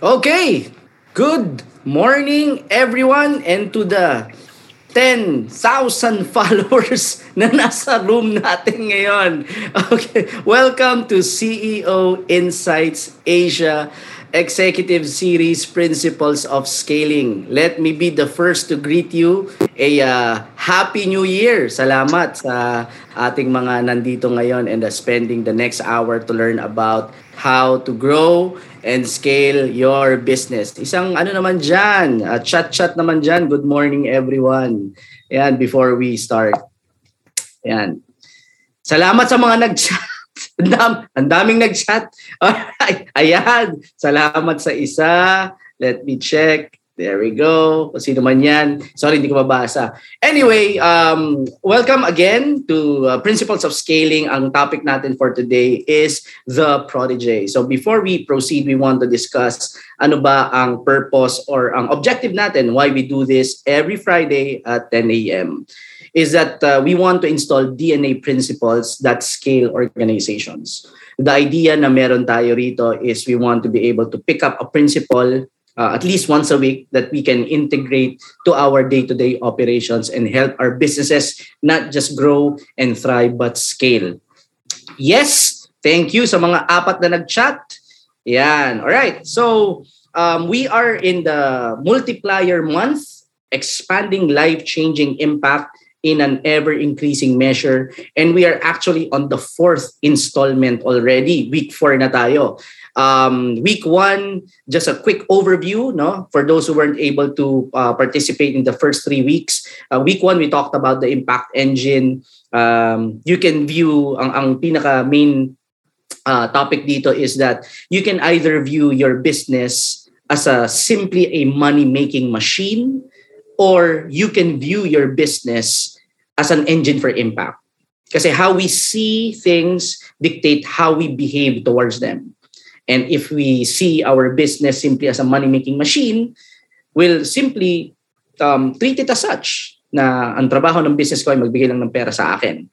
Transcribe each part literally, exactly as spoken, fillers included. Okay, good morning everyone, and to the ten thousand followers na nasa room natin ngayon. Okay, welcome to C E O Insights Asia Executive Series Principles of Scaling. Let me be the first to greet you. A uh, Happy New Year! Salamat sa ating mga nandito ngayon and uh, spending the next hour to learn about how to grow and scale your business. Isang ano naman dyan, uh, chat-chat naman dyan. Good morning everyone. Ayan, before we start. Ayan. Salamat sa mga nag-chat. Ang daming nag-chat. Alright. Ayan. Salamat sa isa. Let me check. There we go. Sino man yan? Sorry, hindi ko mabasa. Anyway, um, welcome again to uh, Principles of Scaling. Ang topic natin for today is the protege. So before we proceed, we want to discuss ano ba ang purpose or ang objective natin, why we do this every Friday at ten a.m. is that uh, we want to install D N A principles that scale organizations. The idea na meron tayo rito is we want to be able to pick up a principle Uh, at least once a week that we can integrate to our day-to-day operations and help our businesses not just grow and thrive but scale. Yes, thank you sa mga apat na nag-chat. Yan, all right. So um, we are in the multiplier month, expanding life-changing impact in an ever-increasing measure, and we are actually on the fourth installment already. Week four na tayo. Um, week one, just a quick overview, no? For those who weren't able to uh, participate in the first three weeks. Uh, week one, we talked about the impact engine. Um, you can view, ang, ang pinaka main uh, topic dito is that you can either view your business as a simply a money-making machine, or you can view your business as an engine for impact. Kasi how we see things dictate how we behave towards them. And if we see our business simply as a money-making machine, we'll simply um, treat it as such, na ang trabaho ng business ko ay magbigay lang ng pera sa akin.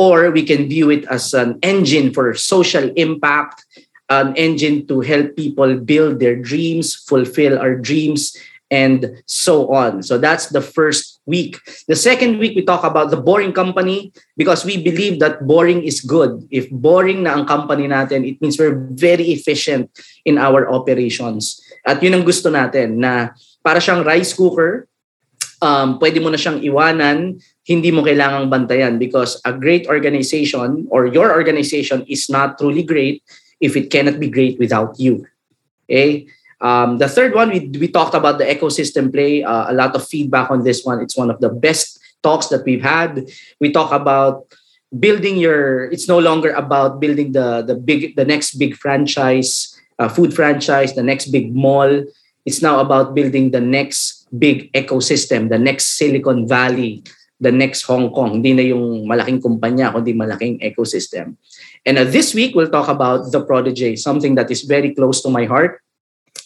Or we can view it as an engine for social impact, an engine to help people build their dreams, fulfill our dreams, and so on. So that's the first week. The second week, we talk about the boring company because we believe that boring is good. If boring na ang company natin, it means we're very efficient in our operations. At yun ang gusto natin, na para siyang rice cooker, um, pwede mo na siyang iwanan, hindi mo kailangang bantayan, because a great organization or your organization is not truly great if it cannot be great without you. Okay? Um, the third one, we we talked about the ecosystem play. Uh, a lot of feedback on this one. It's one of the best talks that we've had. We talk about building your. It's no longer about building the the big the next big franchise, uh, food franchise, the next big mall. It's now about building the next big ecosystem, the next Silicon Valley, the next Hong Kong. Hindi na yung malaking kumpanya, kundi malaking ecosystem. And uh, this week we'll talk about the protege, something that is very close to my heart.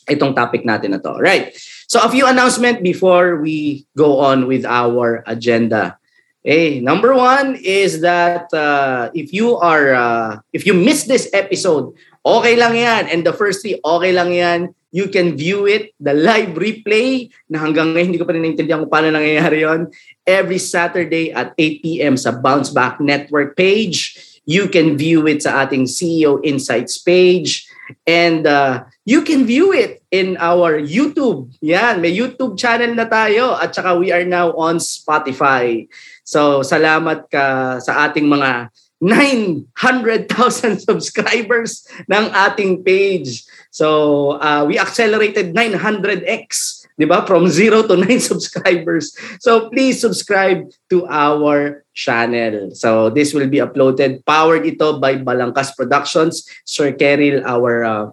Itong topic natin na to. Right. So a few announcements before we go on with our agenda. Hey, number one is that uh, if you are, uh, if you miss this episode, okay lang yan. And the first three, okay lang yan. You can view it, the live replay, na hanggang ngayon hindi ko pa rin naintindihan kung paano nangyayari yun. Every Saturday at eight p.m. sa Bounce Back Network page. You can view it sa ating C E O Insights page. And uh, you can view it in our YouTube. Yan, may YouTube channel na tayo. At saka we are now on Spotify. So salamat ka sa ating mga nine hundred thousand subscribers ng ating page. So uh, we accelerated nine hundred x. Diba? From zero to nine subscribers. So please subscribe to our channel. So this will be uploaded. Powered ito by Balangkas Productions. Sir Kerril, our uh,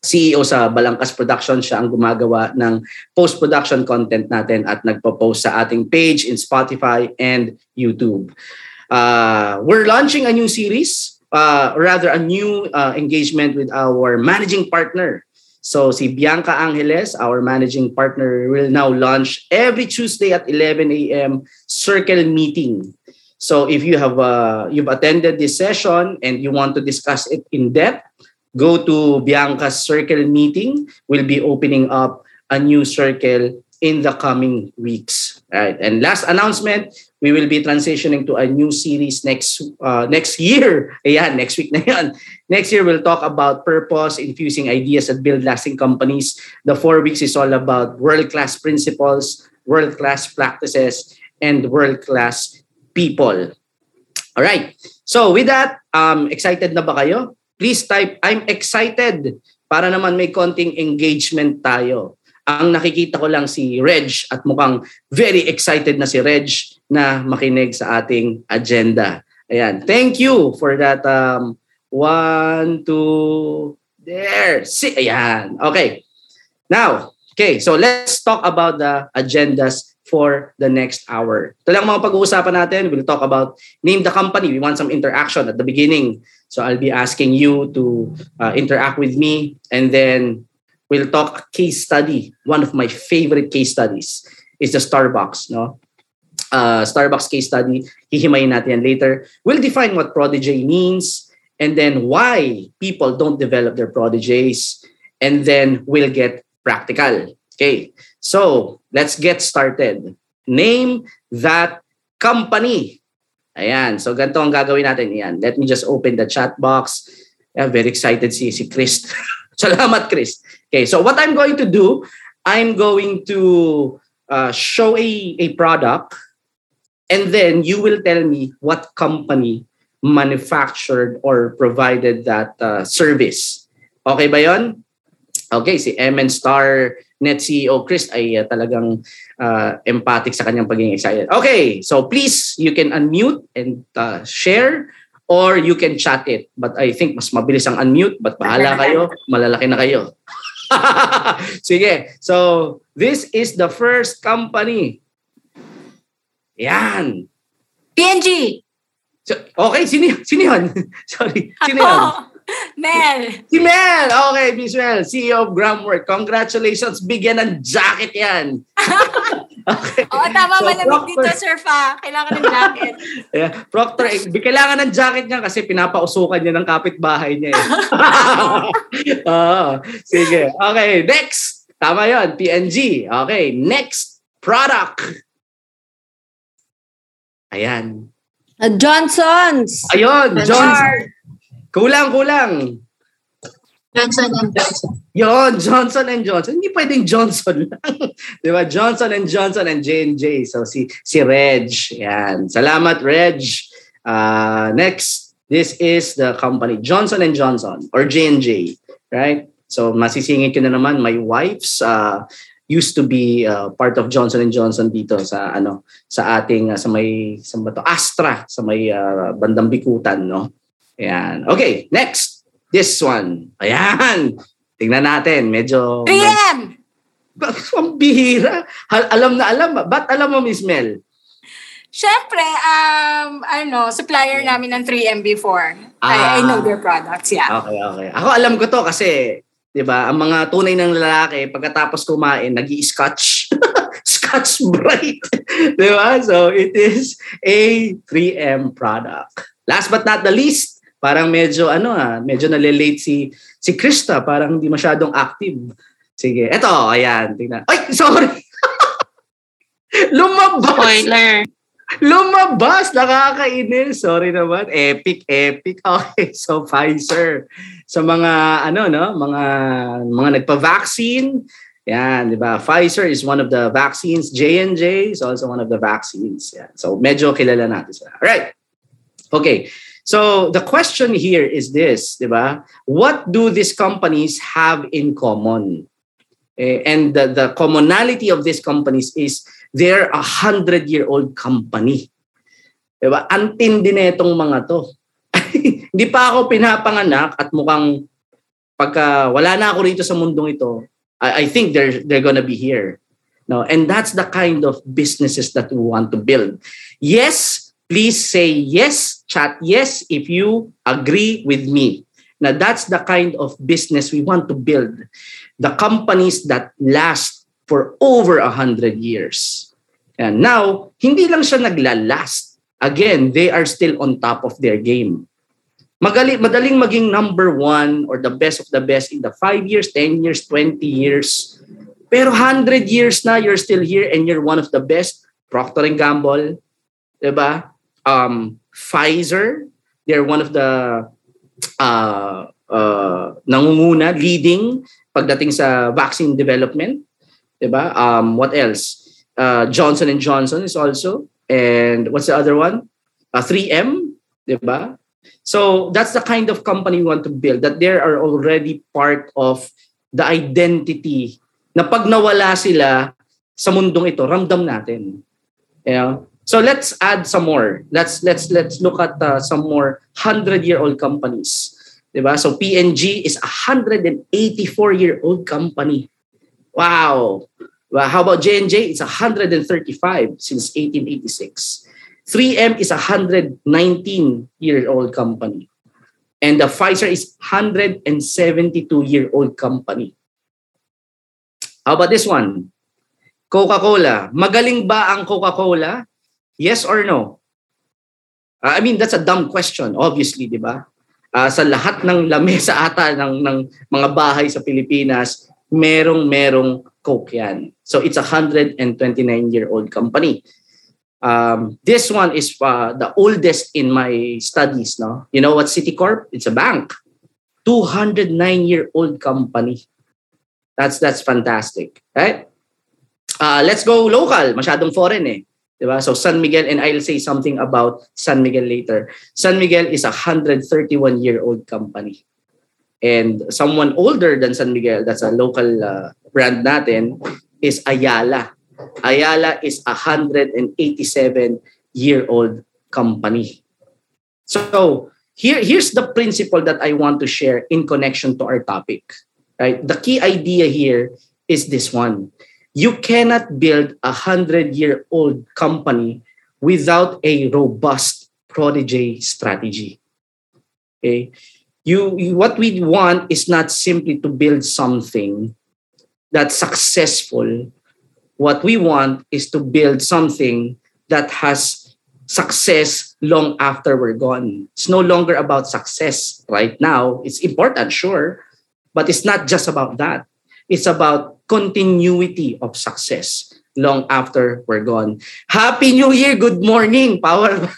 C E O sa Balangkas Productions, siya ang gumagawa ng post-production content natin at nagpo-post sa ating page in Spotify and YouTube. Uh, we're launching a new series, uh, rather a new uh, engagement with our managing partner. So si Bianca Angeles, our managing partner, will now launch every Tuesday at eleven a.m. circle meeting. So if you have uh, you've attended this session and you want to discuss it in depth, go to Bianca's circle meeting. We'll be opening up a new circle in the coming weeks. All right. And last announcement, we will be transitioning to a new series next uh, next year. Ayan, next week na yan. Next year, we'll talk about purpose, infusing ideas that build lasting companies. The four weeks is all about world-class principles, world-class practices, and world-class people. All right. So with that, um, excited na ba kayo? Please type, I'm excited, para naman may konting engagement tayo. Ang nakikita ko lang si Reg at mukhang very excited na si Reg na makinig sa ating agenda. Ayan. Thank you for that. Um, one, two, there. See, ayan. Okay. Now, okay. So let's talk about the agendas for the next hour. Ito lang mga pag-uusapan natin. We'll talk about name the company. We want some interaction at the beginning. So I'll be asking you to uh, interact with me, and then we'll talk a case study. One of my favorite case studies is the Starbucks, no? Uh, Starbucks case study. Hihimayin natin yan later. We'll define what protégé means, and then why people don't develop their protégés, and then we'll get practical. Okay, so let's get started. Name that company. Ayan, so ganito ang gagawin natin. Ayan. Let me just open the chat box. I'm very excited si, si Chris. Salamat, Chris. Okay, so what I'm going to do, I'm going to uh, show a, a product, and then you will tell me what company manufactured or provided that uh, service. Okay ba yon? Okay, si M N Star Net C E O Chris ay uh, talagang uh, empathic sa kanyang pagiging excited. Okay, so please, you can unmute and uh, share, or you can chat it. But I think mas mabilis ang unmute, but bahala kayo, malalaki na kayo. Sige. So, this is the first company. Yan. P and G. So, okay, sino, sino yun? Sorry, sino yun? Mel. Si Mel. Okay, Miss Mel, C E O of Gramwork. Congratulations. Bigyan ng jacket yan. Okay. Oo, tama, so, malamig dito, sir, pa. Kailangan ng jacket. Yeah. Procter, kailangan ng jacket niya kasi pinapausukan niya ng kapitbahay niya. Eh. Oh, sige. Okay, next. Tama yun, P and G. Okay, next product. Ayan. Uh, Johnson's. Ayun, Johnson's. Kulang, kulang. Johnson and Johnson. Yun, Johnson and Johnson. Hindi pwedeng Johnson lang. Di ba? Johnson and Johnson and J and J. So, si si Reg. Yan. Salamat, Reg. Uh, next, this is the company. Johnson and Johnson or J and J. Right? So, masisingit ko na naman. My wife's uh, used to be uh, part of Johnson and Johnson dito sa ano sa ating, uh, sa may, sa ba to? Astra, sa may uh, bandang Bikutan, no? Yan. Okay, next. This one. Ayan. Tingnan natin. Medyo... three M! Ang bihira. Alam na alam. Ba't alam mo, Miss Mel? Siyempre, um, ano, supplier namin ng three M before. Ah. I, I know their products, yeah. Okay, okay. Ako alam ko to kasi, di ba, ang mga tunay ng lalaki, pagkatapos kumain, nag-i-scotch. Scotch Brite. Di ba? So, it is a three M product. Last but not the least, parang medyo ano ah, medyo nalilate si si Krista, parang hindi masyadong active. Sige, eto, ayan, tingnan. Ay, sorry. Lumabas. Spoiler. Lumabas, nakakainis. Sorry naman. Epic, epic. Okay, so Pfizer. Sa mga ano no, mga mga nagpa-vaccine. Yan, di ba? Pfizer is one of the vaccines. J and J is also one of the vaccines. Yan. So medyo kilala natin sila. All right. Okay. So the question here is this, di ba? What do these companies have in common? Eh, and the, the commonality of these companies is they're a hundred-year-old company. Di ba? Antindi na itong mga to. Hindi pa ako pinapanganak at mukhang pagka wala na ako rito sa mundong ito, I, I think they're, they're gonna be here. No? And that's the kind of businesses that we want to build. Yes, please say yes, chat yes if you agree with me. Now, that's the kind of business we want to build. The companies that last for over one hundred years. And now, hindi lang siya naglalast. Again, they are still on top of their game. Magali, madaling maging number one or the best of the best in the five years, ten years, twenty years. Pero one hundred years na, you're still here and you're one of the best. Procter and Gamble, diba? Um, Pfizer, they're one of the uh, uh, nangunguna, leading pagdating sa vaccine development. Diba? Um, what else? Uh, Johnson and Johnson is also. And what's the other one? Uh, three M, diba? So that's the kind of company you want to build, that they are already part of the identity na pag nawala sila sa mundong ito, ramdam natin. You know? So let's add some more. Let's let's let's look at uh, some more one hundred-year-old companies. Diba? So P and G is a one hundred eighty-four-year-old company. Wow. Well, how about J and J? It's one hundred thirty-five since eighteen eighty-six. three M is a one hundred nineteen-year-old company. And the Pfizer is one hundred seventy-two-year-old company. How about this one? Coca-Cola. Magaling ba ang Coca-Cola? Yes or no? Uh, I mean, that's a dumb question, obviously, di ba? Uh, sa lahat ng lamesa ata ng, ng mga bahay sa Pilipinas, merong-merong Coke yan. So it's a one hundred twenty-nine-year-old company. Um, this one is uh, the oldest in my studies. No? You know what Citicorp? It's a bank. two hundred nine-year-old company. That's that's fantastic, right? Uh, let's go local. Masyadong foreign eh. Diba? So San Miguel, and I'll say something about San Miguel later. San Miguel is a one hundred thirty-one-year-old company. And someone older than San Miguel, that's a local uh, brand natin, is Ayala. Ayala is a one hundred eighty-seven-year-old company. So here, here's the principle that I want to share in connection to our topic. Right? The key idea here is this one. You cannot build a one hundred-year-old company without a robust protege strategy. Okay? You, you, what we want is not simply to build something that's successful. What we want is to build something that has success long after we're gone. It's no longer about success right now. It's important, sure. But it's not just about that. It's about continuity of success long after we're gone. Happy New Year! Good morning! Power!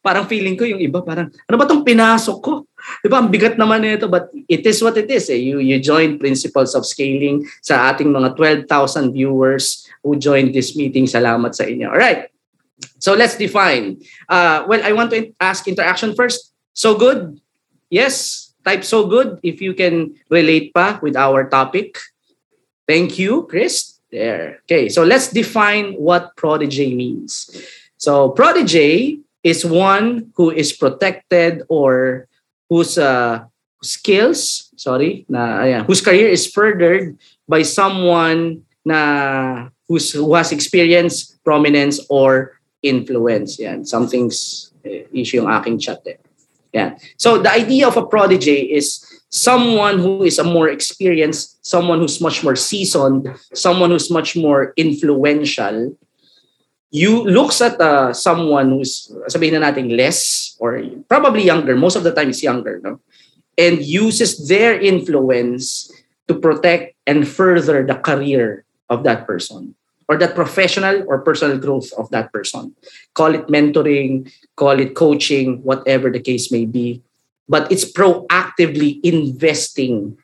Parang feeling ko yung iba, parang, ano ba itong pinasok ko? Diba, ang bigat naman nito, but it is what it is. Eh. You, you joined Principles of Scaling sa ating mga twelve thousand viewers who joined this meeting. Salamat sa inyo. Alright, so let's define. Uh, well, I want to ask interaction first. So good? Yes? Type so good if you can relate pa with our topic. Thank you, Chris. There. Okay, so let's define what protege means. So protege is one who is protected or whose uh, skills, sorry, na ayan, whose career is furthered by someone na who's, who has experience, prominence, or influence. Yan, something's eh, issue yung aking chat eh. Yeah. So the idea of a protege is someone who is a more experienced, someone who's much more seasoned, someone who's much more influential. You looks at uh, someone who's, sabihin na natin, less or probably younger. Most of the time is younger, no? And uses their influence to protect and further the career of that person, or that professional or personal growth of that person. Call it mentoring, call it coaching, whatever the case may be. But it's proactively investing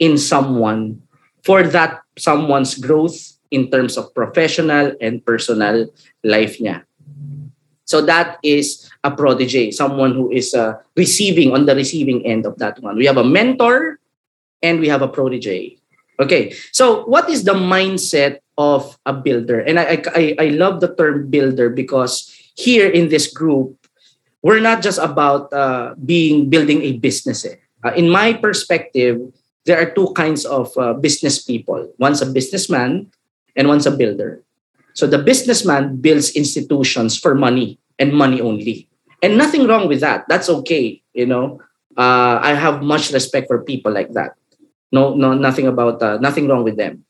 in someone for that someone's growth in terms of professional and personal life niya. So that is a protege, someone who is uh, receiving, on the receiving end of that one. We have a mentor and we have a protege. Okay, so what is the mindset of a builder? And I, I, I love the term builder because here in this group, we're not just about uh, being building a business. Eh. Uh, in my perspective, there are two kinds of uh, business people. One's a businessman and one's a builder. So the businessman builds institutions for money and money only. And nothing wrong with that. That's okay. You know, uh, I have much respect for people like that. No, no, nothing about uh, nothing wrong with them.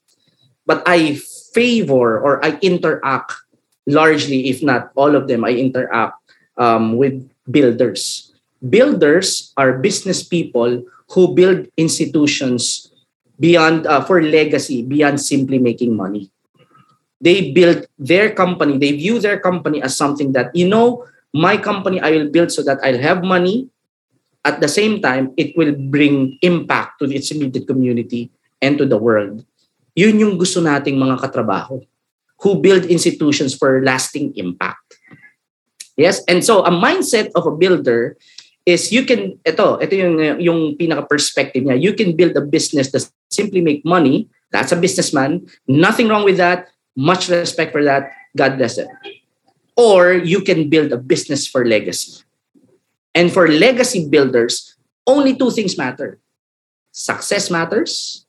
But I favor or I interact largely, if not all of them, I interact um, with builders. builders are business people who build institutions beyond uh, for legacy, beyond simply making money. They build their company. They view their company as something that, you know, my company I will build so that I'll have money. At the same time, it will bring impact to its immediate community and to the world. Yun yung gusto nating mga katrabaho who build institutions for lasting impact. Yes, and so a mindset of a builder is you can, ito, ito yung, yung pinaka-perspective niya. You can build a business that simply make money. That's a businessman. Nothing wrong with that. Much respect for that. God bless it. Or you can build a business for legacy. And for legacy builders, only two things matter. Success matters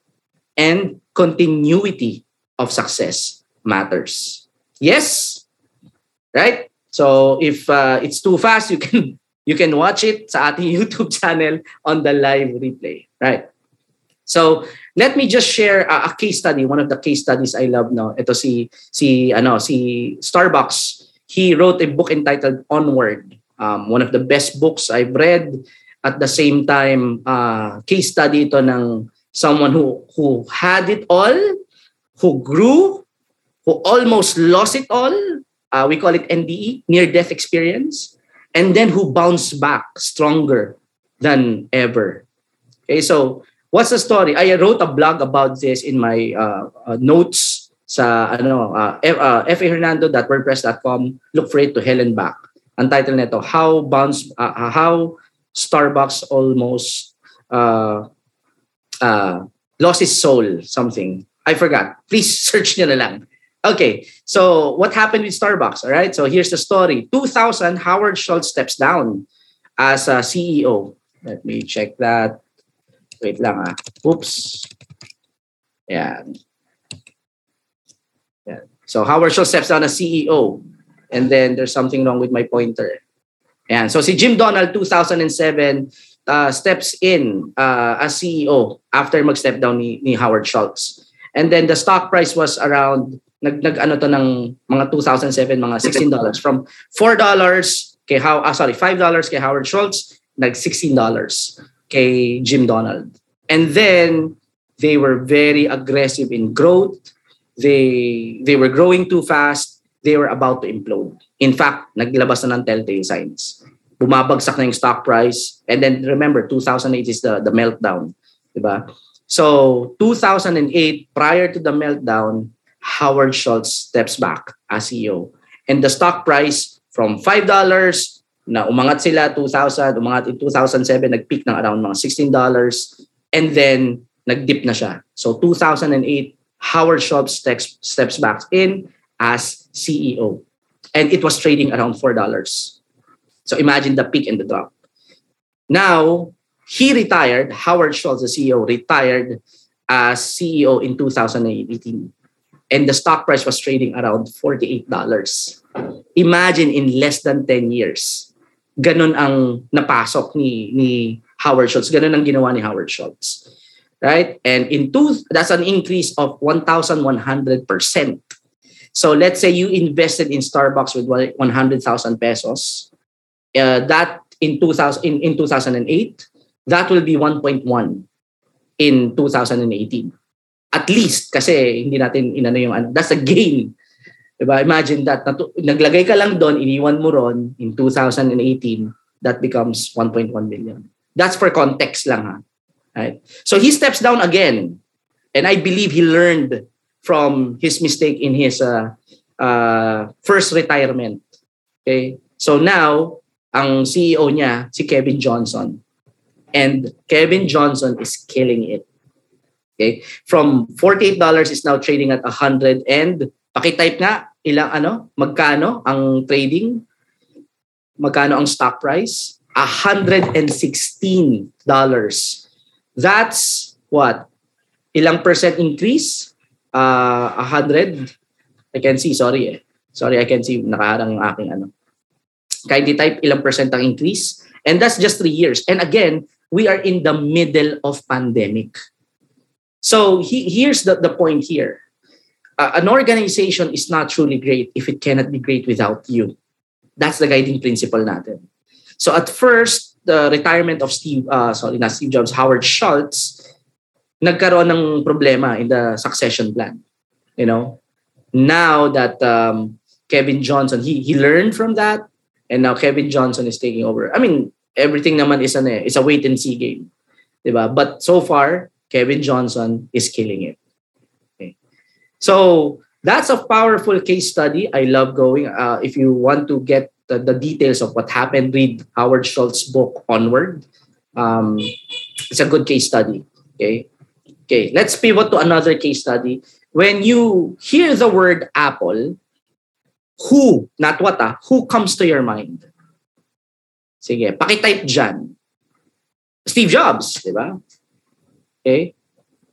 and continuity of success matters. Yes? Right? So if uh, it's too fast, you can you can watch it sa ating YouTube channel on the live replay. Right? So let me just share a, a case study. One of the case studies I love now. Ito si si ano si Starbucks. He wrote a book entitled Onward. Um, one of the best books I've read. At the same time, uh, case study ito ng someone who, who had it all, who grew, who almost lost it all. Uh, we call it N D E, near-death experience. And then who bounced back stronger than ever. Okay, so what's the story? I wrote a blog about this in my uh, uh, notes sa ano, uh, uh, f a hernando dot wordpress dot com. Look for it to Helen Back. Ang title nito, how bounce uh, how Starbucks almost uh, uh, lost its soul, something. I forgot. Please search nyo na lang. Okay, so what happened with Starbucks? All right, so here's the story. two thousand, Howard Schultz steps down as a C E O. Let me check that. Wait lang ah. Oops. Yan. Yan. So Howard Schultz steps down as C E O. And then there's something wrong with my pointer. Ayan. So si Jim Donald, two thousand seven, uh, steps in uh, as C E O after mag-step down ni, ni Howard Schultz. And then the stock price was around, nag, nag ano to ng mga two thousand seven, mga sixteen dollars. From four dollars kay how, ah, sorry, five dollars kay Howard Schultz, nag sixteen dollars kay Jim Donald. And then they were very aggressive in growth. They, they were growing too fast. They were about to implode. In fact, naglabas na ng telltale signs. Bumabagsak na yung stock price. And then remember, two thousand eight is the, the meltdown. Diba? So, two thousand eight, prior to the meltdown, Howard Schultz steps back as C E O. And the stock price from five dollars, na umangat sila two thousand, umangat in two thousand seven, nag-peak ng around mga sixteen dollars. And then, nag-dip na siya. So, two thousand eight, Howard Schultz steps, steps back in as C E O. And it was trading around four dollars. So imagine the peak and the drop. Now, he retired, Howard Schultz, the C E O, retired as C E O in two thousand eighteen. And the stock price was trading around forty-eight dollars. Imagine in less than ten years. Ganun ang napasok ni, ni Howard Schultz. Ganun ang ginawa ni Howard Schultz. Right? And in two, that's an increase of eleven hundred percent. So let's say you invested in Starbucks with one hundred thousand pesos. Uh, that in two thousand in, in two thousand eight, that will be one point one in two thousand eighteen. At least, kasi hindi natin inano yung ano. That's a gain. Diba? Imagine that. Naglagay ka lang doon, iniwan mo ron in two thousand eighteen, that becomes one point one million. That's for context lang ha. Right? So he steps down again. And I believe he learned from his mistake in his uh, uh, first retirement. Okay? So now, ang C E O niya, si Kevin Johnson. And Kevin Johnson is killing it. Okay? From forty-eight dollars is now trading at one hundred. And pakitype nga, ilang ano, magkano ang trading? Magkano ang stock price? one hundred sixteen dollars. That's what? Ilang percent increase? Uh, one hundred, I can see, sorry eh. Sorry, I can see, nakaharang ang aking ano. Kahit di type, ilang percent ang increase. And that's just three years. And again, we are in the middle of pandemic. So he, here's the, the point here. Uh, an organization is not truly great if it cannot be great without you. That's the guiding principle natin. So at first, the retirement of Steve, uh, sorry, not Steve Jobs, Howard Schultz, nagkaroon ng problema in the succession plan. You know, now that um, Kevin Johnson, he he learned from that, and now Kevin Johnson is taking over. I mean, everything naman is an is a wait and see game, diba? But so far, Kevin Johnson is killing it. Okay. So that's a powerful case study. I love going. Uh, if you want to get the, the details of what happened, read Howard Schultz's book Onward. Um, it's a good case study. Okay. Okay, let's pivot to another case study. When you hear the word Apple, who, not what ah, who comes to your mind? Sige, pakitype dyan. Steve Jobs, di ba? Okay?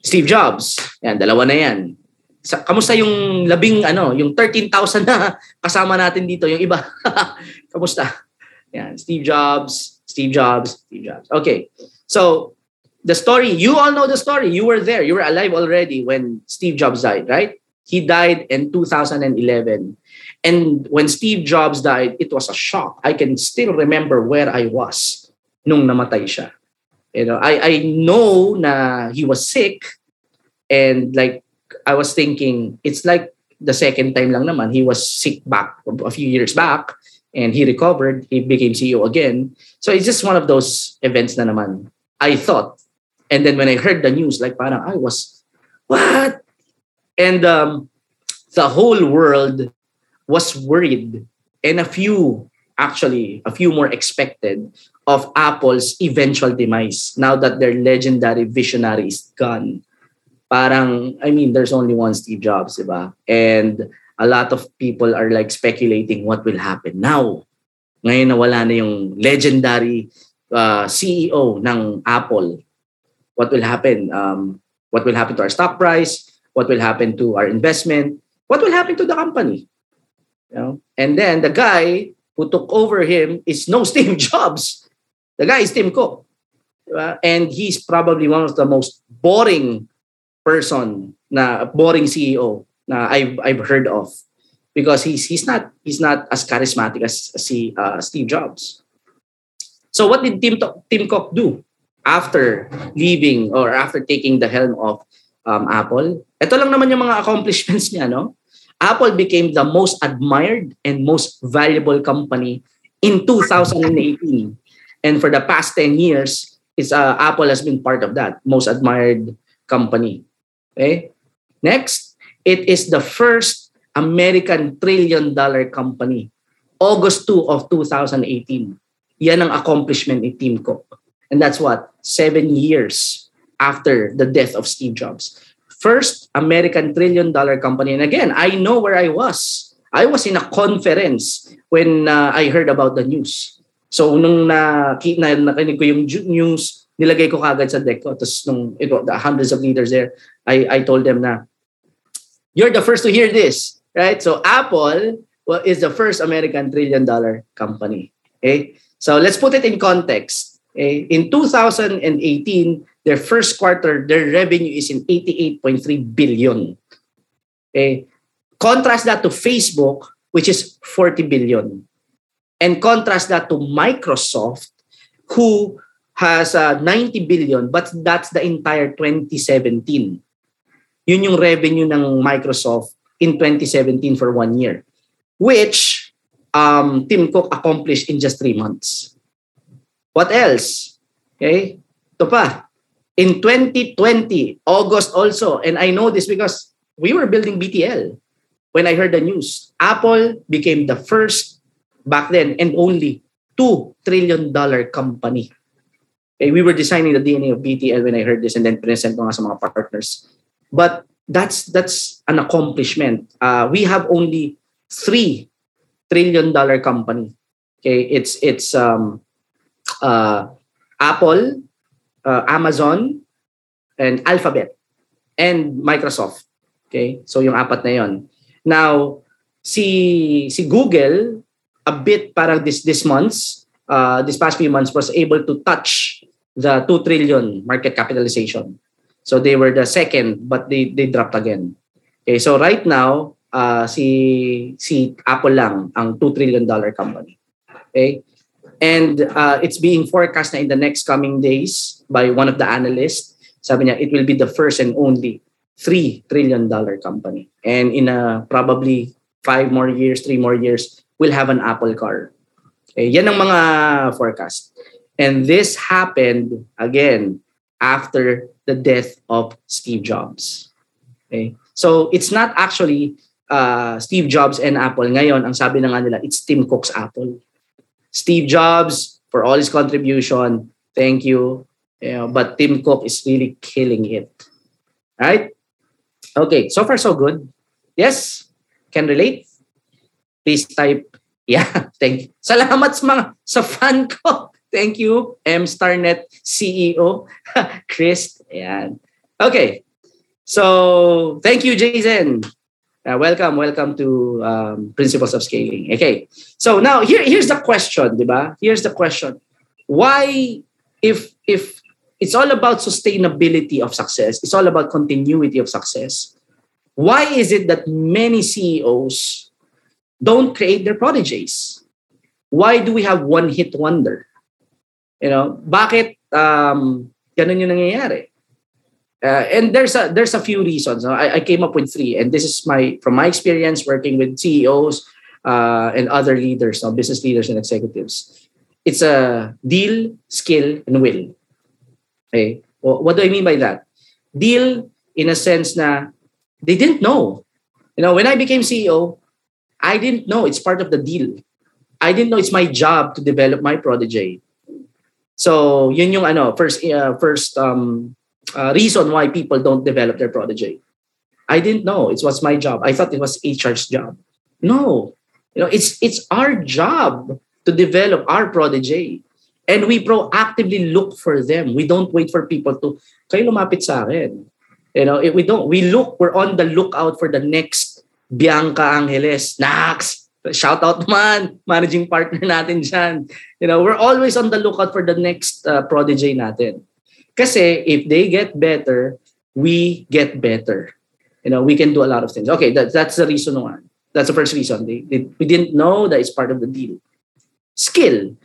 Steve Jobs. Yan, dalawa na yan. Sa, kamusta yung labing, ano, yung thirteen thousand na kasama natin dito, yung iba? Kamusta? Yan, Steve Jobs, Steve Jobs, Steve Jobs. Okay, so, the story, you all know the story. You were there. You were alive already when Steve Jobs died, right? He died in two thousand eleven. And when Steve Jobs died, it was a shock. I can still remember where I was nung namatay siya. You know, I, I know na he was sick. And like, I was thinking, it's like the second time lang naman. He was sick back a few years back. And he recovered. He became C E O again. So it's just one of those events na naman, I thought. And then when I heard the news, like parang I was, what? And um, the whole world was worried, and a few, actually, a few more expected of Apple's eventual demise now that their legendary visionary is gone. Parang, I mean, there's only one Steve Jobs, diba? And a lot of people are like speculating what will happen now. Ngayon nawala na yung legendary uh, C E O ng Apple. What will happen? Um, what will happen to our stock price? What will happen to our investment? What will happen to the company? You know? And then the guy who took over him is no Steve Jobs. The guy is Tim Cook. Uh, and he's probably one of the most boring person, na boring C E O na I've, I've heard of. Because he's, he's, not, he's not as charismatic as, as he, uh, Steve Jobs. So what did Tim, Tim Cook do after leaving or after taking the helm of um, Apple? Ito lang naman yung mga accomplishments niya, no? Apple became the most admired and most valuable company in two thousand eighteen. And for the past ten years, it's, uh, Apple has been part of that, most admired company. Okay? Next, it is the first American trillion dollar company. August second of twenty eighteen. Yan ang accomplishment ni Tim Cook. And that's what, seven years after the death of Steve Jobs. First American trillion dollar company. And again, I know where I was. I was in a conference when uh, I heard about the news. So nung na, na, nakinig ko yung news, nilagay ko kagad sa deck ko. Tapos nung it, the hundreds of leaders there, I, I told them na, you're the first to hear this, right? So Apple well, is the first American trillion dollar company. Okay? So let's put it in context. In two thousand eighteen, their first quarter, their revenue is in eighty-eight point three billion. Okay. Contrast that to Facebook, which is forty billion. And contrast that to Microsoft, who has uh, ninety billion, but that's the entire twenty seventeen. Yun yung revenue ng Microsoft in twenty seventeen for one year, which um, Tim Cook accomplished in just three months. What else? Okay, ito pa. In twenty twenty, August also, and I know this because we were building B T L when I heard the news. Apple became the first, back then, and only two trillion dollar company. Okay, we were designing the D N A of B T L when I heard this, and then present ko nga sa mga partners. But that's that's an accomplishment. Uh, we have only three trillion dollar company. Okay, it's... it's um. Uh, Apple, uh, Amazon, and Alphabet, and Microsoft. Okay? So yung apat na yon. Now, si, si Google, a bit parang this, this months, uh, this past few months, was able to touch the two trillion market capitalization. So they were the second, but they, they dropped again. Okay? So right now, uh, si, si Apple lang ang two trillion dollar company. Okay? And uh, it's being forecast na in the next coming days by one of the analysts. Sabi niya, it will be the first and only three trillion dollars company. And in a, probably five more years, three more years, we'll have an Apple car. Okay, yan ang mga forecast. And this happened, again, after the death of Steve Jobs. Okay? So it's not actually uh, Steve Jobs and Apple. Ngayon, ang sabi na nga nila, it's Tim Cook's Apple. Steve Jobs, for all his contribution, thank you. You know, but Tim Cook is really killing it. Right? Okay, so far so good. Yes? Can relate? Please type, yeah, thank you. Salamat sa mga, sa fan ko. Thank you, MStarNet C E O, Chris. Ayan. Okay, so thank you, Jason. Uh, welcome, welcome to um, Principles of Scaling. Okay, so now here, here's the question, di ba? Here's the question. Why, if if it's all about sustainability of success, it's all about continuity of success, why is it that many C E Os don't create their prodigies? Why do we have one-hit wonder? You know, bakit um, ganun yung nangyayari? Uh, and there's a there's a few reasons. I, I came up with three, and this is my from my experience working with C E Os uh, and other leaders, no, business leaders and executives. It's a deal, skill, and will. Okay, well, what do I mean by that? Deal in a sense na they didn't know. You know, when I became C E O, I didn't know it's part of the deal. I didn't know it's my job to develop my protege. So yun yung ano first uh, first um. Uh, reason why people don't develop their protege. I didn't know. It was my job. I thought it was H R's job. No. You know, it's it's our job to develop our protege. And we proactively look for them. We don't wait for people to, kayo lumapit sa akin. You know, if we don't, we look, we're on the lookout for the next Bianca Angeles. Next. Shout out man, managing partner natin dyan. You know, we're always on the lookout for the next uh, protege natin. Kasi if they get better, we get better. You know, we can do a lot of things. Okay, that, that's the reason one. That's the first reason. They, they, we didn't know that it's part of the deal. Skill.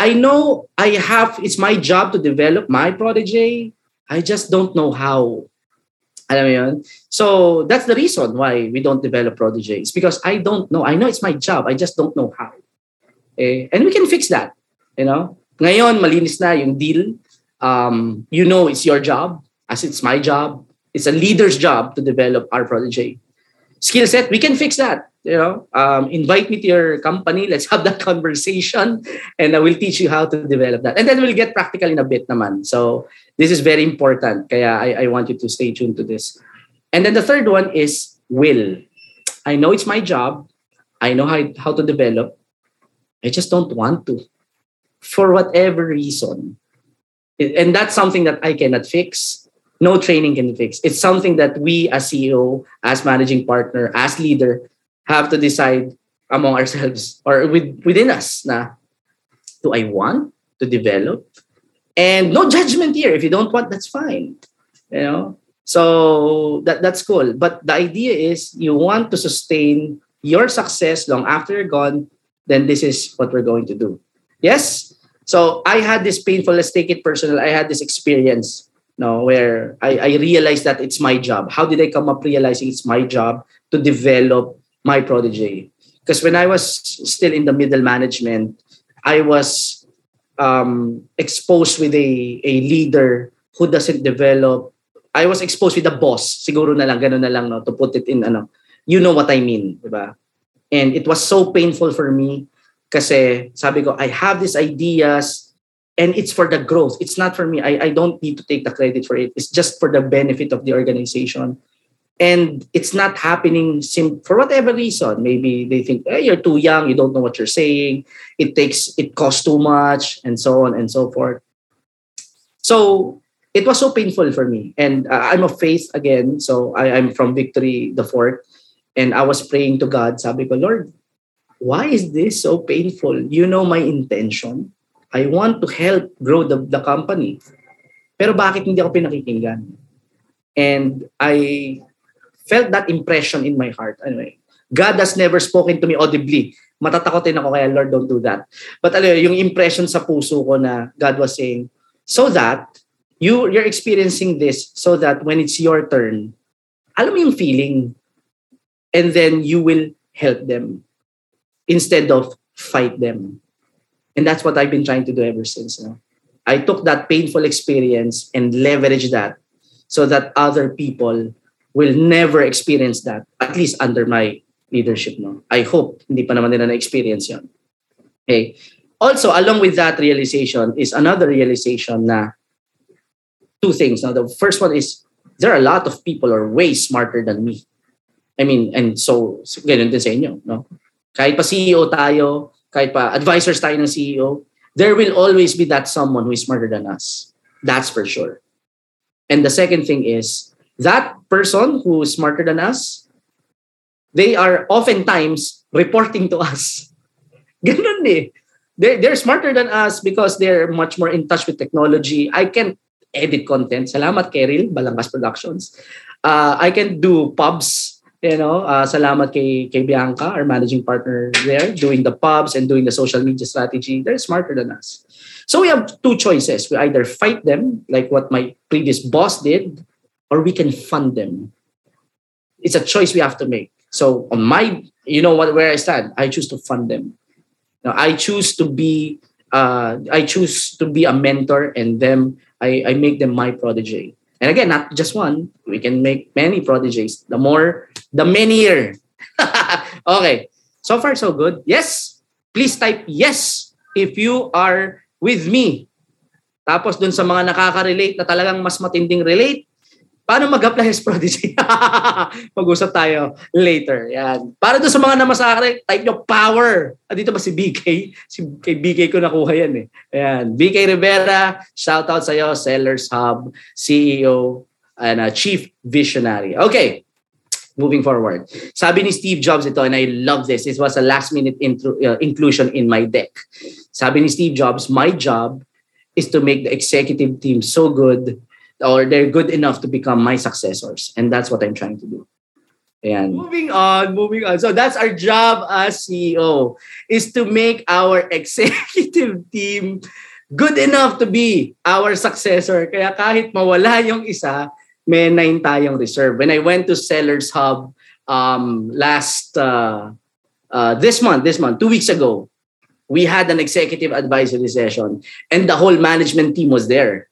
I know I have, it's my job to develop my protege. I just don't know how. Alam mo yun? So that's the reason why we don't develop proteges. Because I don't know. I know it's my job. I just don't know how. Eh, and we can fix that. You know? Ngayon, malinis na yung deal. Um, you know, it's your job, as it's my job. It's a leader's job to develop our protege. Skill set, we can fix that. You know, um, invite me to your company. Let's have that conversation, and I will teach you how to develop that. And then we'll get practical in a bit, naman. So this is very important. Kaya I, I want you to stay tuned to this. And then the third one is will. I know it's my job. I know how how to develop. I just don't want to, for whatever reason. And that's something that I cannot fix. No training can fix. It's something that we as C E O, as managing partner, as leader, have to decide among ourselves or with, within us. Na, do I want to develop? And no judgment here. If you don't want, that's fine. You know, so that that's cool. But the idea is you want to sustain your success long after you're gone. Then this is what we're going to do. Yes. So I had this painful, let's take it personal. I had this experience you know, where I, I realized that it's my job. How did I come up realizing it's my job to develop my protege? Because when I was still in the middle management, I was um, exposed with a, a leader who doesn't develop. I was exposed with a boss. Siguro na lang, ganun na lang, no? To put it in, ano, you know what I mean. Diba? And it was so painful for me. Kasi sabi ko, I have these ideas and it's for the growth. It's not for me. I, I don't need to take the credit for it. It's just for the benefit of the organization. And it's not happening sim- for whatever reason. Maybe they think, hey, you're too young. You don't know what you're saying. It takes, it costs too much and so on and so forth. So it was so painful for me. And uh, I'm of faith again. So I, I'm from Victory the Fort. And I was praying to God. Sabi ko, Lord, why is this so painful? You know my intention. I want to help grow the, the company. Pero bakit hindi ako pinakikinggan? And I felt that impression in my heart. Anyway, God has never spoken to me audibly. Matatakotin ako kaya, Lord, don't do that. But alam, yung impression sa puso ko na God was saying, so that you, you're experiencing this so that when it's your turn, alam mo yung feeling, and then you will help them instead of fight them. And that's what I've been trying to do ever since. No? I took that painful experience and leveraged that so that other people will never experience that, at least under my leadership. No? I hope hindi pa naman nila na-experience yun. Okay. Also, along with that realization is another realization na two things. Now, the first one is there are a lot of people who are way smarter than me. I mean, and so, ganun din sa inyo. No? Kahit pa C E O tayo, kahit pa advisors tayo ng C E O, there will always be that someone who is smarter than us. That's for sure. And the second thing is, that person who is smarter than us, they are oftentimes reporting to us. Ganun eh. They, they're smarter than us because they're much more in touch with technology. I can edit content. Salamat, Kerril, Balangkas Productions. Uh, I can do pubs. You know, uh, salamat kay, kay Bianca, our managing partner there, doing the pubs and doing the social media strategy. They're smarter than us. So we have two choices. We either fight them, like what my previous boss did, or we can fund them. It's a choice we have to make. So on my, you know what, where I stand, I choose to fund them. Now, I choose to be, uh, I choose to be a mentor, and them, I, I make them my protege. And again, not just one. We can make many prodigies. The more, the many-er. Okay. So far, so good. Yes. Please type yes if you are with me. Tapos dun sa mga nakaka-relate na talagang mas matinding relate, paano mag-apply as prodigy? Mag-usap tayo later. Yan. Para dun sa mga namasakre, type nyo power. Ah, dito ba si B K? Si kay B K ko nakuha yan eh. Ayan. B K Rivera, shout out sa'yo, Sellers Hub, C E O, and a chief visionary. Okay, moving forward. Sabi ni Steve Jobs ito, and I love this. It was a last-minute intru- uh, inclusion in my deck. Sabi ni Steve Jobs, my job is to make the executive team so good or they're good enough to become my successors. And that's what I'm trying to do. And moving on, moving on. So that's our job as C E O, is to make our executive team good enough to be our successor. Kaya kahit mawala yung isa, may nine tayong reserve. When I went to Sellers Hub um, last, uh, uh, this month, this month, two weeks ago, we had an executive advisory session and the whole management team was there.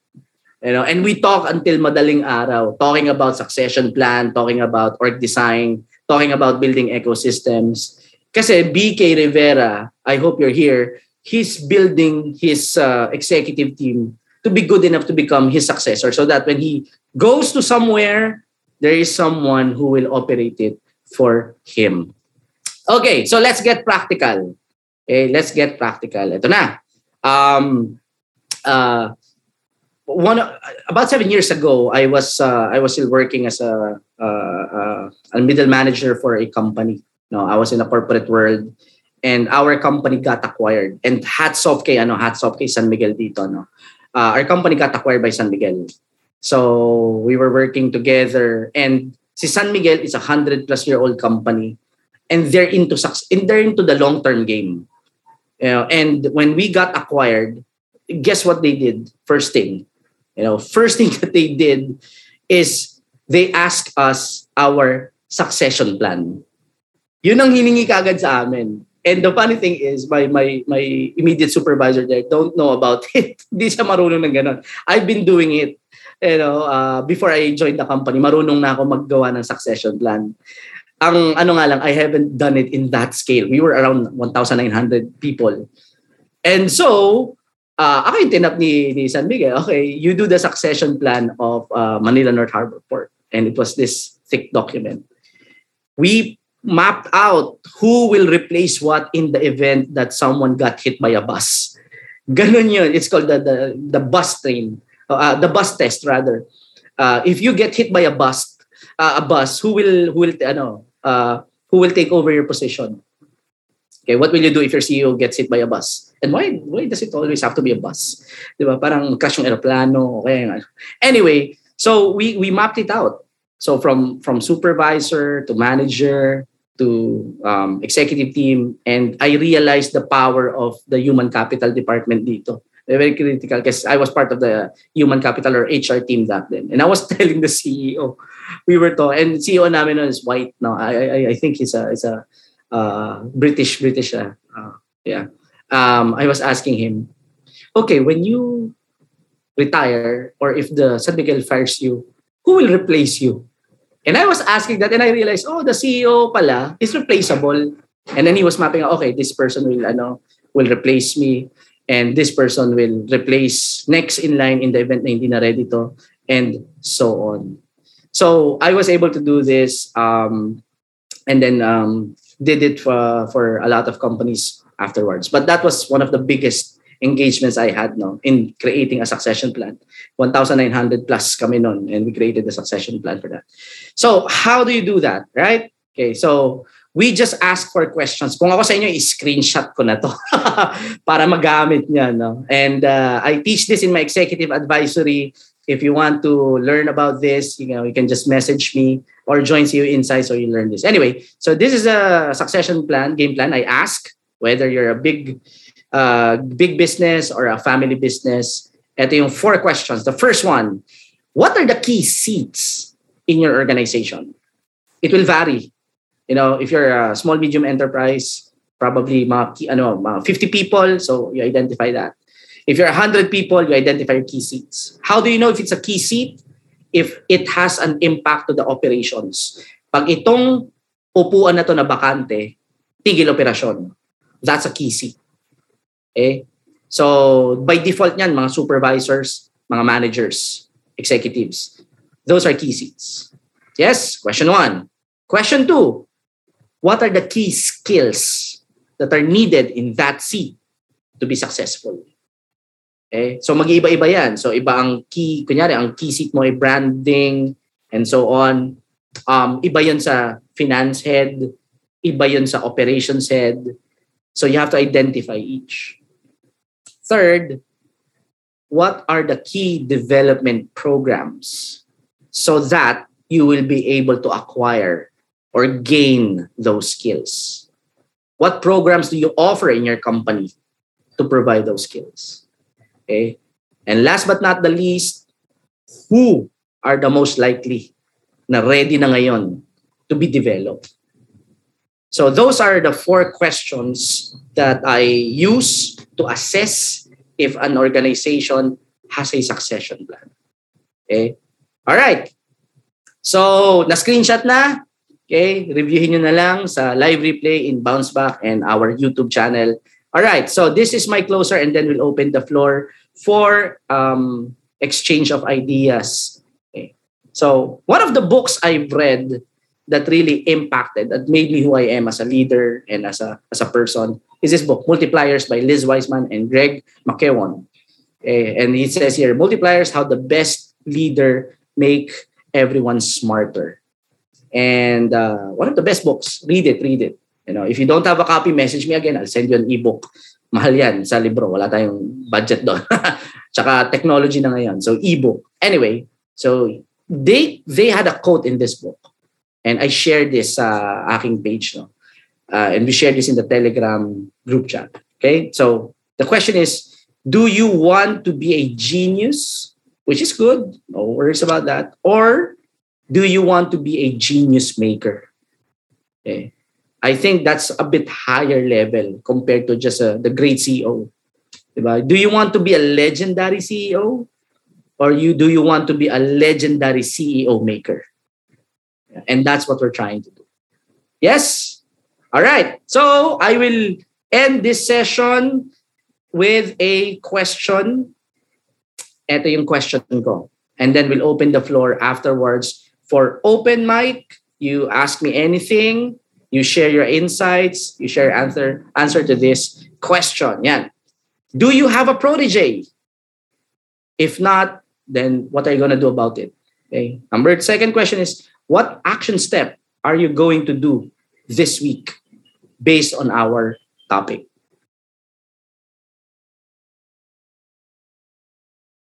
You know, and we talk until madaling araw, talking about succession plan, talking about org design, talking about building ecosystems. Kasi B K Rivera, I hope you're here, he's building his uh, executive team to be good enough to become his successor so that when he goes to somewhere, there is someone who will operate it for him. Okay, so let's get practical. Okay, let's get practical. Ito na. Um, uh, one about seven years ago, I was uh, I was still working as a, uh, uh, a middle manager for a company. No, I was in the corporate world. And our company got acquired. And hats off kay ano, hats off kay San Miguel dito, no. Uh, our company got acquired by San Miguel. So we were working together. And si San Miguel is a hundred plus year old company, and they're into and they're into the long term game. You know, and when we got acquired, guess what they did? First thing, you know, first thing that they did is they asked us our succession plan. Yun ang hiningi kaagad sa amin. And the funny thing is, my my my immediate supervisor there don't know about it. Hindi siya marunong ng ganon. I've been doing it, you know, uh, before I joined the company. Marunong na ako maggawa ng succession plan. Ang ano nga lang, I haven't done it in that scale. We were around one thousand nine hundred people. And so, uh, ako yung tinap ni, ni San Miguel, okay, you do the succession plan of uh, Manila North Harbor Port. And it was this thick document. We mapped out who will replace what in the event that someone got hit by a bus. Ganun yun. It's called the the, the bus train, uh, the bus test rather. Uh, if you get hit by a bus, uh, a bus, who will who will ano, uh, who will take over your position? Okay, what will you do if your C E O gets hit by a bus? And why why does it always have to be a bus? Diba? Parang crash yung aeroplano. Okay. Anyway, so we we mapped it out. So from from supervisor to manager, to um, executive team, and I realized the power of the human capital department dito. They're very critical because I was part of the human capital or H R team back then. And I was telling the C E O, we were talking, and C E O namin is white now. I, I I think he's a, he's a uh, British, British, uh, uh, yeah. Um, I was asking him, okay, when you retire or if the San Miguel fires you, who will replace you? And I was asking that, and I realized, oh, the C E O pala is replaceable. And then he was mapping out, okay, this person will ano will replace me, and this person will replace next in line in the event na hindi na ready to, and so on. So I was able to do this, um, and then um, did it for, for a lot of companies afterwards. But that was one of the biggest engagements I had no, in creating a succession plan. one thousand nine hundred plus kami nun, and we created the succession plan for that. So how do you do that, right? Okay, so we just ask for questions. Kung ako sa inyo, i-screenshot ko na to para magamit niya. No? And uh, I teach this in my executive advisory. If you want to learn about this, you know, you can just message me or join C E O Insights so you learn this. Anyway, so this is a succession plan, game plan. I ask whether you're a big Uh, big business or a family business. Ito yung four questions. The first one, what are the key seats in your organization? It will vary. You know, if you're a small, medium enterprise, probably mga, key, ano, mga fifty people, so you identify that. If you're one hundred people, you identify your key seats. How do you know if it's a key seat? If it has an impact to the operations. Pag itong upuan na to na bakante, tigil operasyon. That's a key seat. Okay. So, by default niyan, mga supervisors, mga managers, executives. Those are key seats. Yes? Question one. Question two. What are the key skills that are needed in that seat to be successful? Okay. So, mag-iiba-iba yan. So, iba ang key, kunyari, ang key seat mo ay branding and so on. Um, iba yun sa finance head. Iba yun sa operations head. So, you have to identify each. Third, what are the key development programs so that you will be able to acquire or gain those skills? What programs do you offer in your company to provide those skills? Okay. And last but not the least, who are the most likely na ready na ngayon to be developed? So those are the four questions that I use to assess if an organization has a succession plan. Okay? All right. So, na-screenshot na. Okay? Reviewin nyo na lang sa live replay in Bounce Back and our YouTube channel. All right. So, this is my closer, and then we'll open the floor for um, exchange of ideas. Okay. So, one of the books I've read that really impacted, that made me who I am as a leader and as a as a person, is this book, Multipliers by Liz Wiseman and Greg McKeown. And it says here, Multipliers, how the best leader make everyone smarter. And uh, one of the best books. Read it, read it. You know, if you don't have a copy, message me again. I'll send you an ebook. Mahal yan sa libro. Wala tayong budget doon. Tsaka technology na ngayon. So ebook. Anyway, so they they had a quote in this book. And I shared this sa uh, aking page. No? Uh, and we shared this in the Telegram group chat. Okay? So the question is, do you want to be a genius? Which is good. No worries about that. Or do you want to be a genius maker? Okay. I think that's a bit higher level compared to just uh, the great C E O. Diba? Do you want to be a legendary C E O? Or you do you want to be a legendary C E O maker? And that's what we're trying to do. Yes? All right. So I will end this session with a question. Ito yung question ko. And then we'll open the floor afterwards for open mic. You ask me anything. You share your insights. You share answer answer to this question. Yan. Do you have a protege? If not, then what are you going to do about it? Okay. Number second question is, what action step are you going to do this week based on our topic?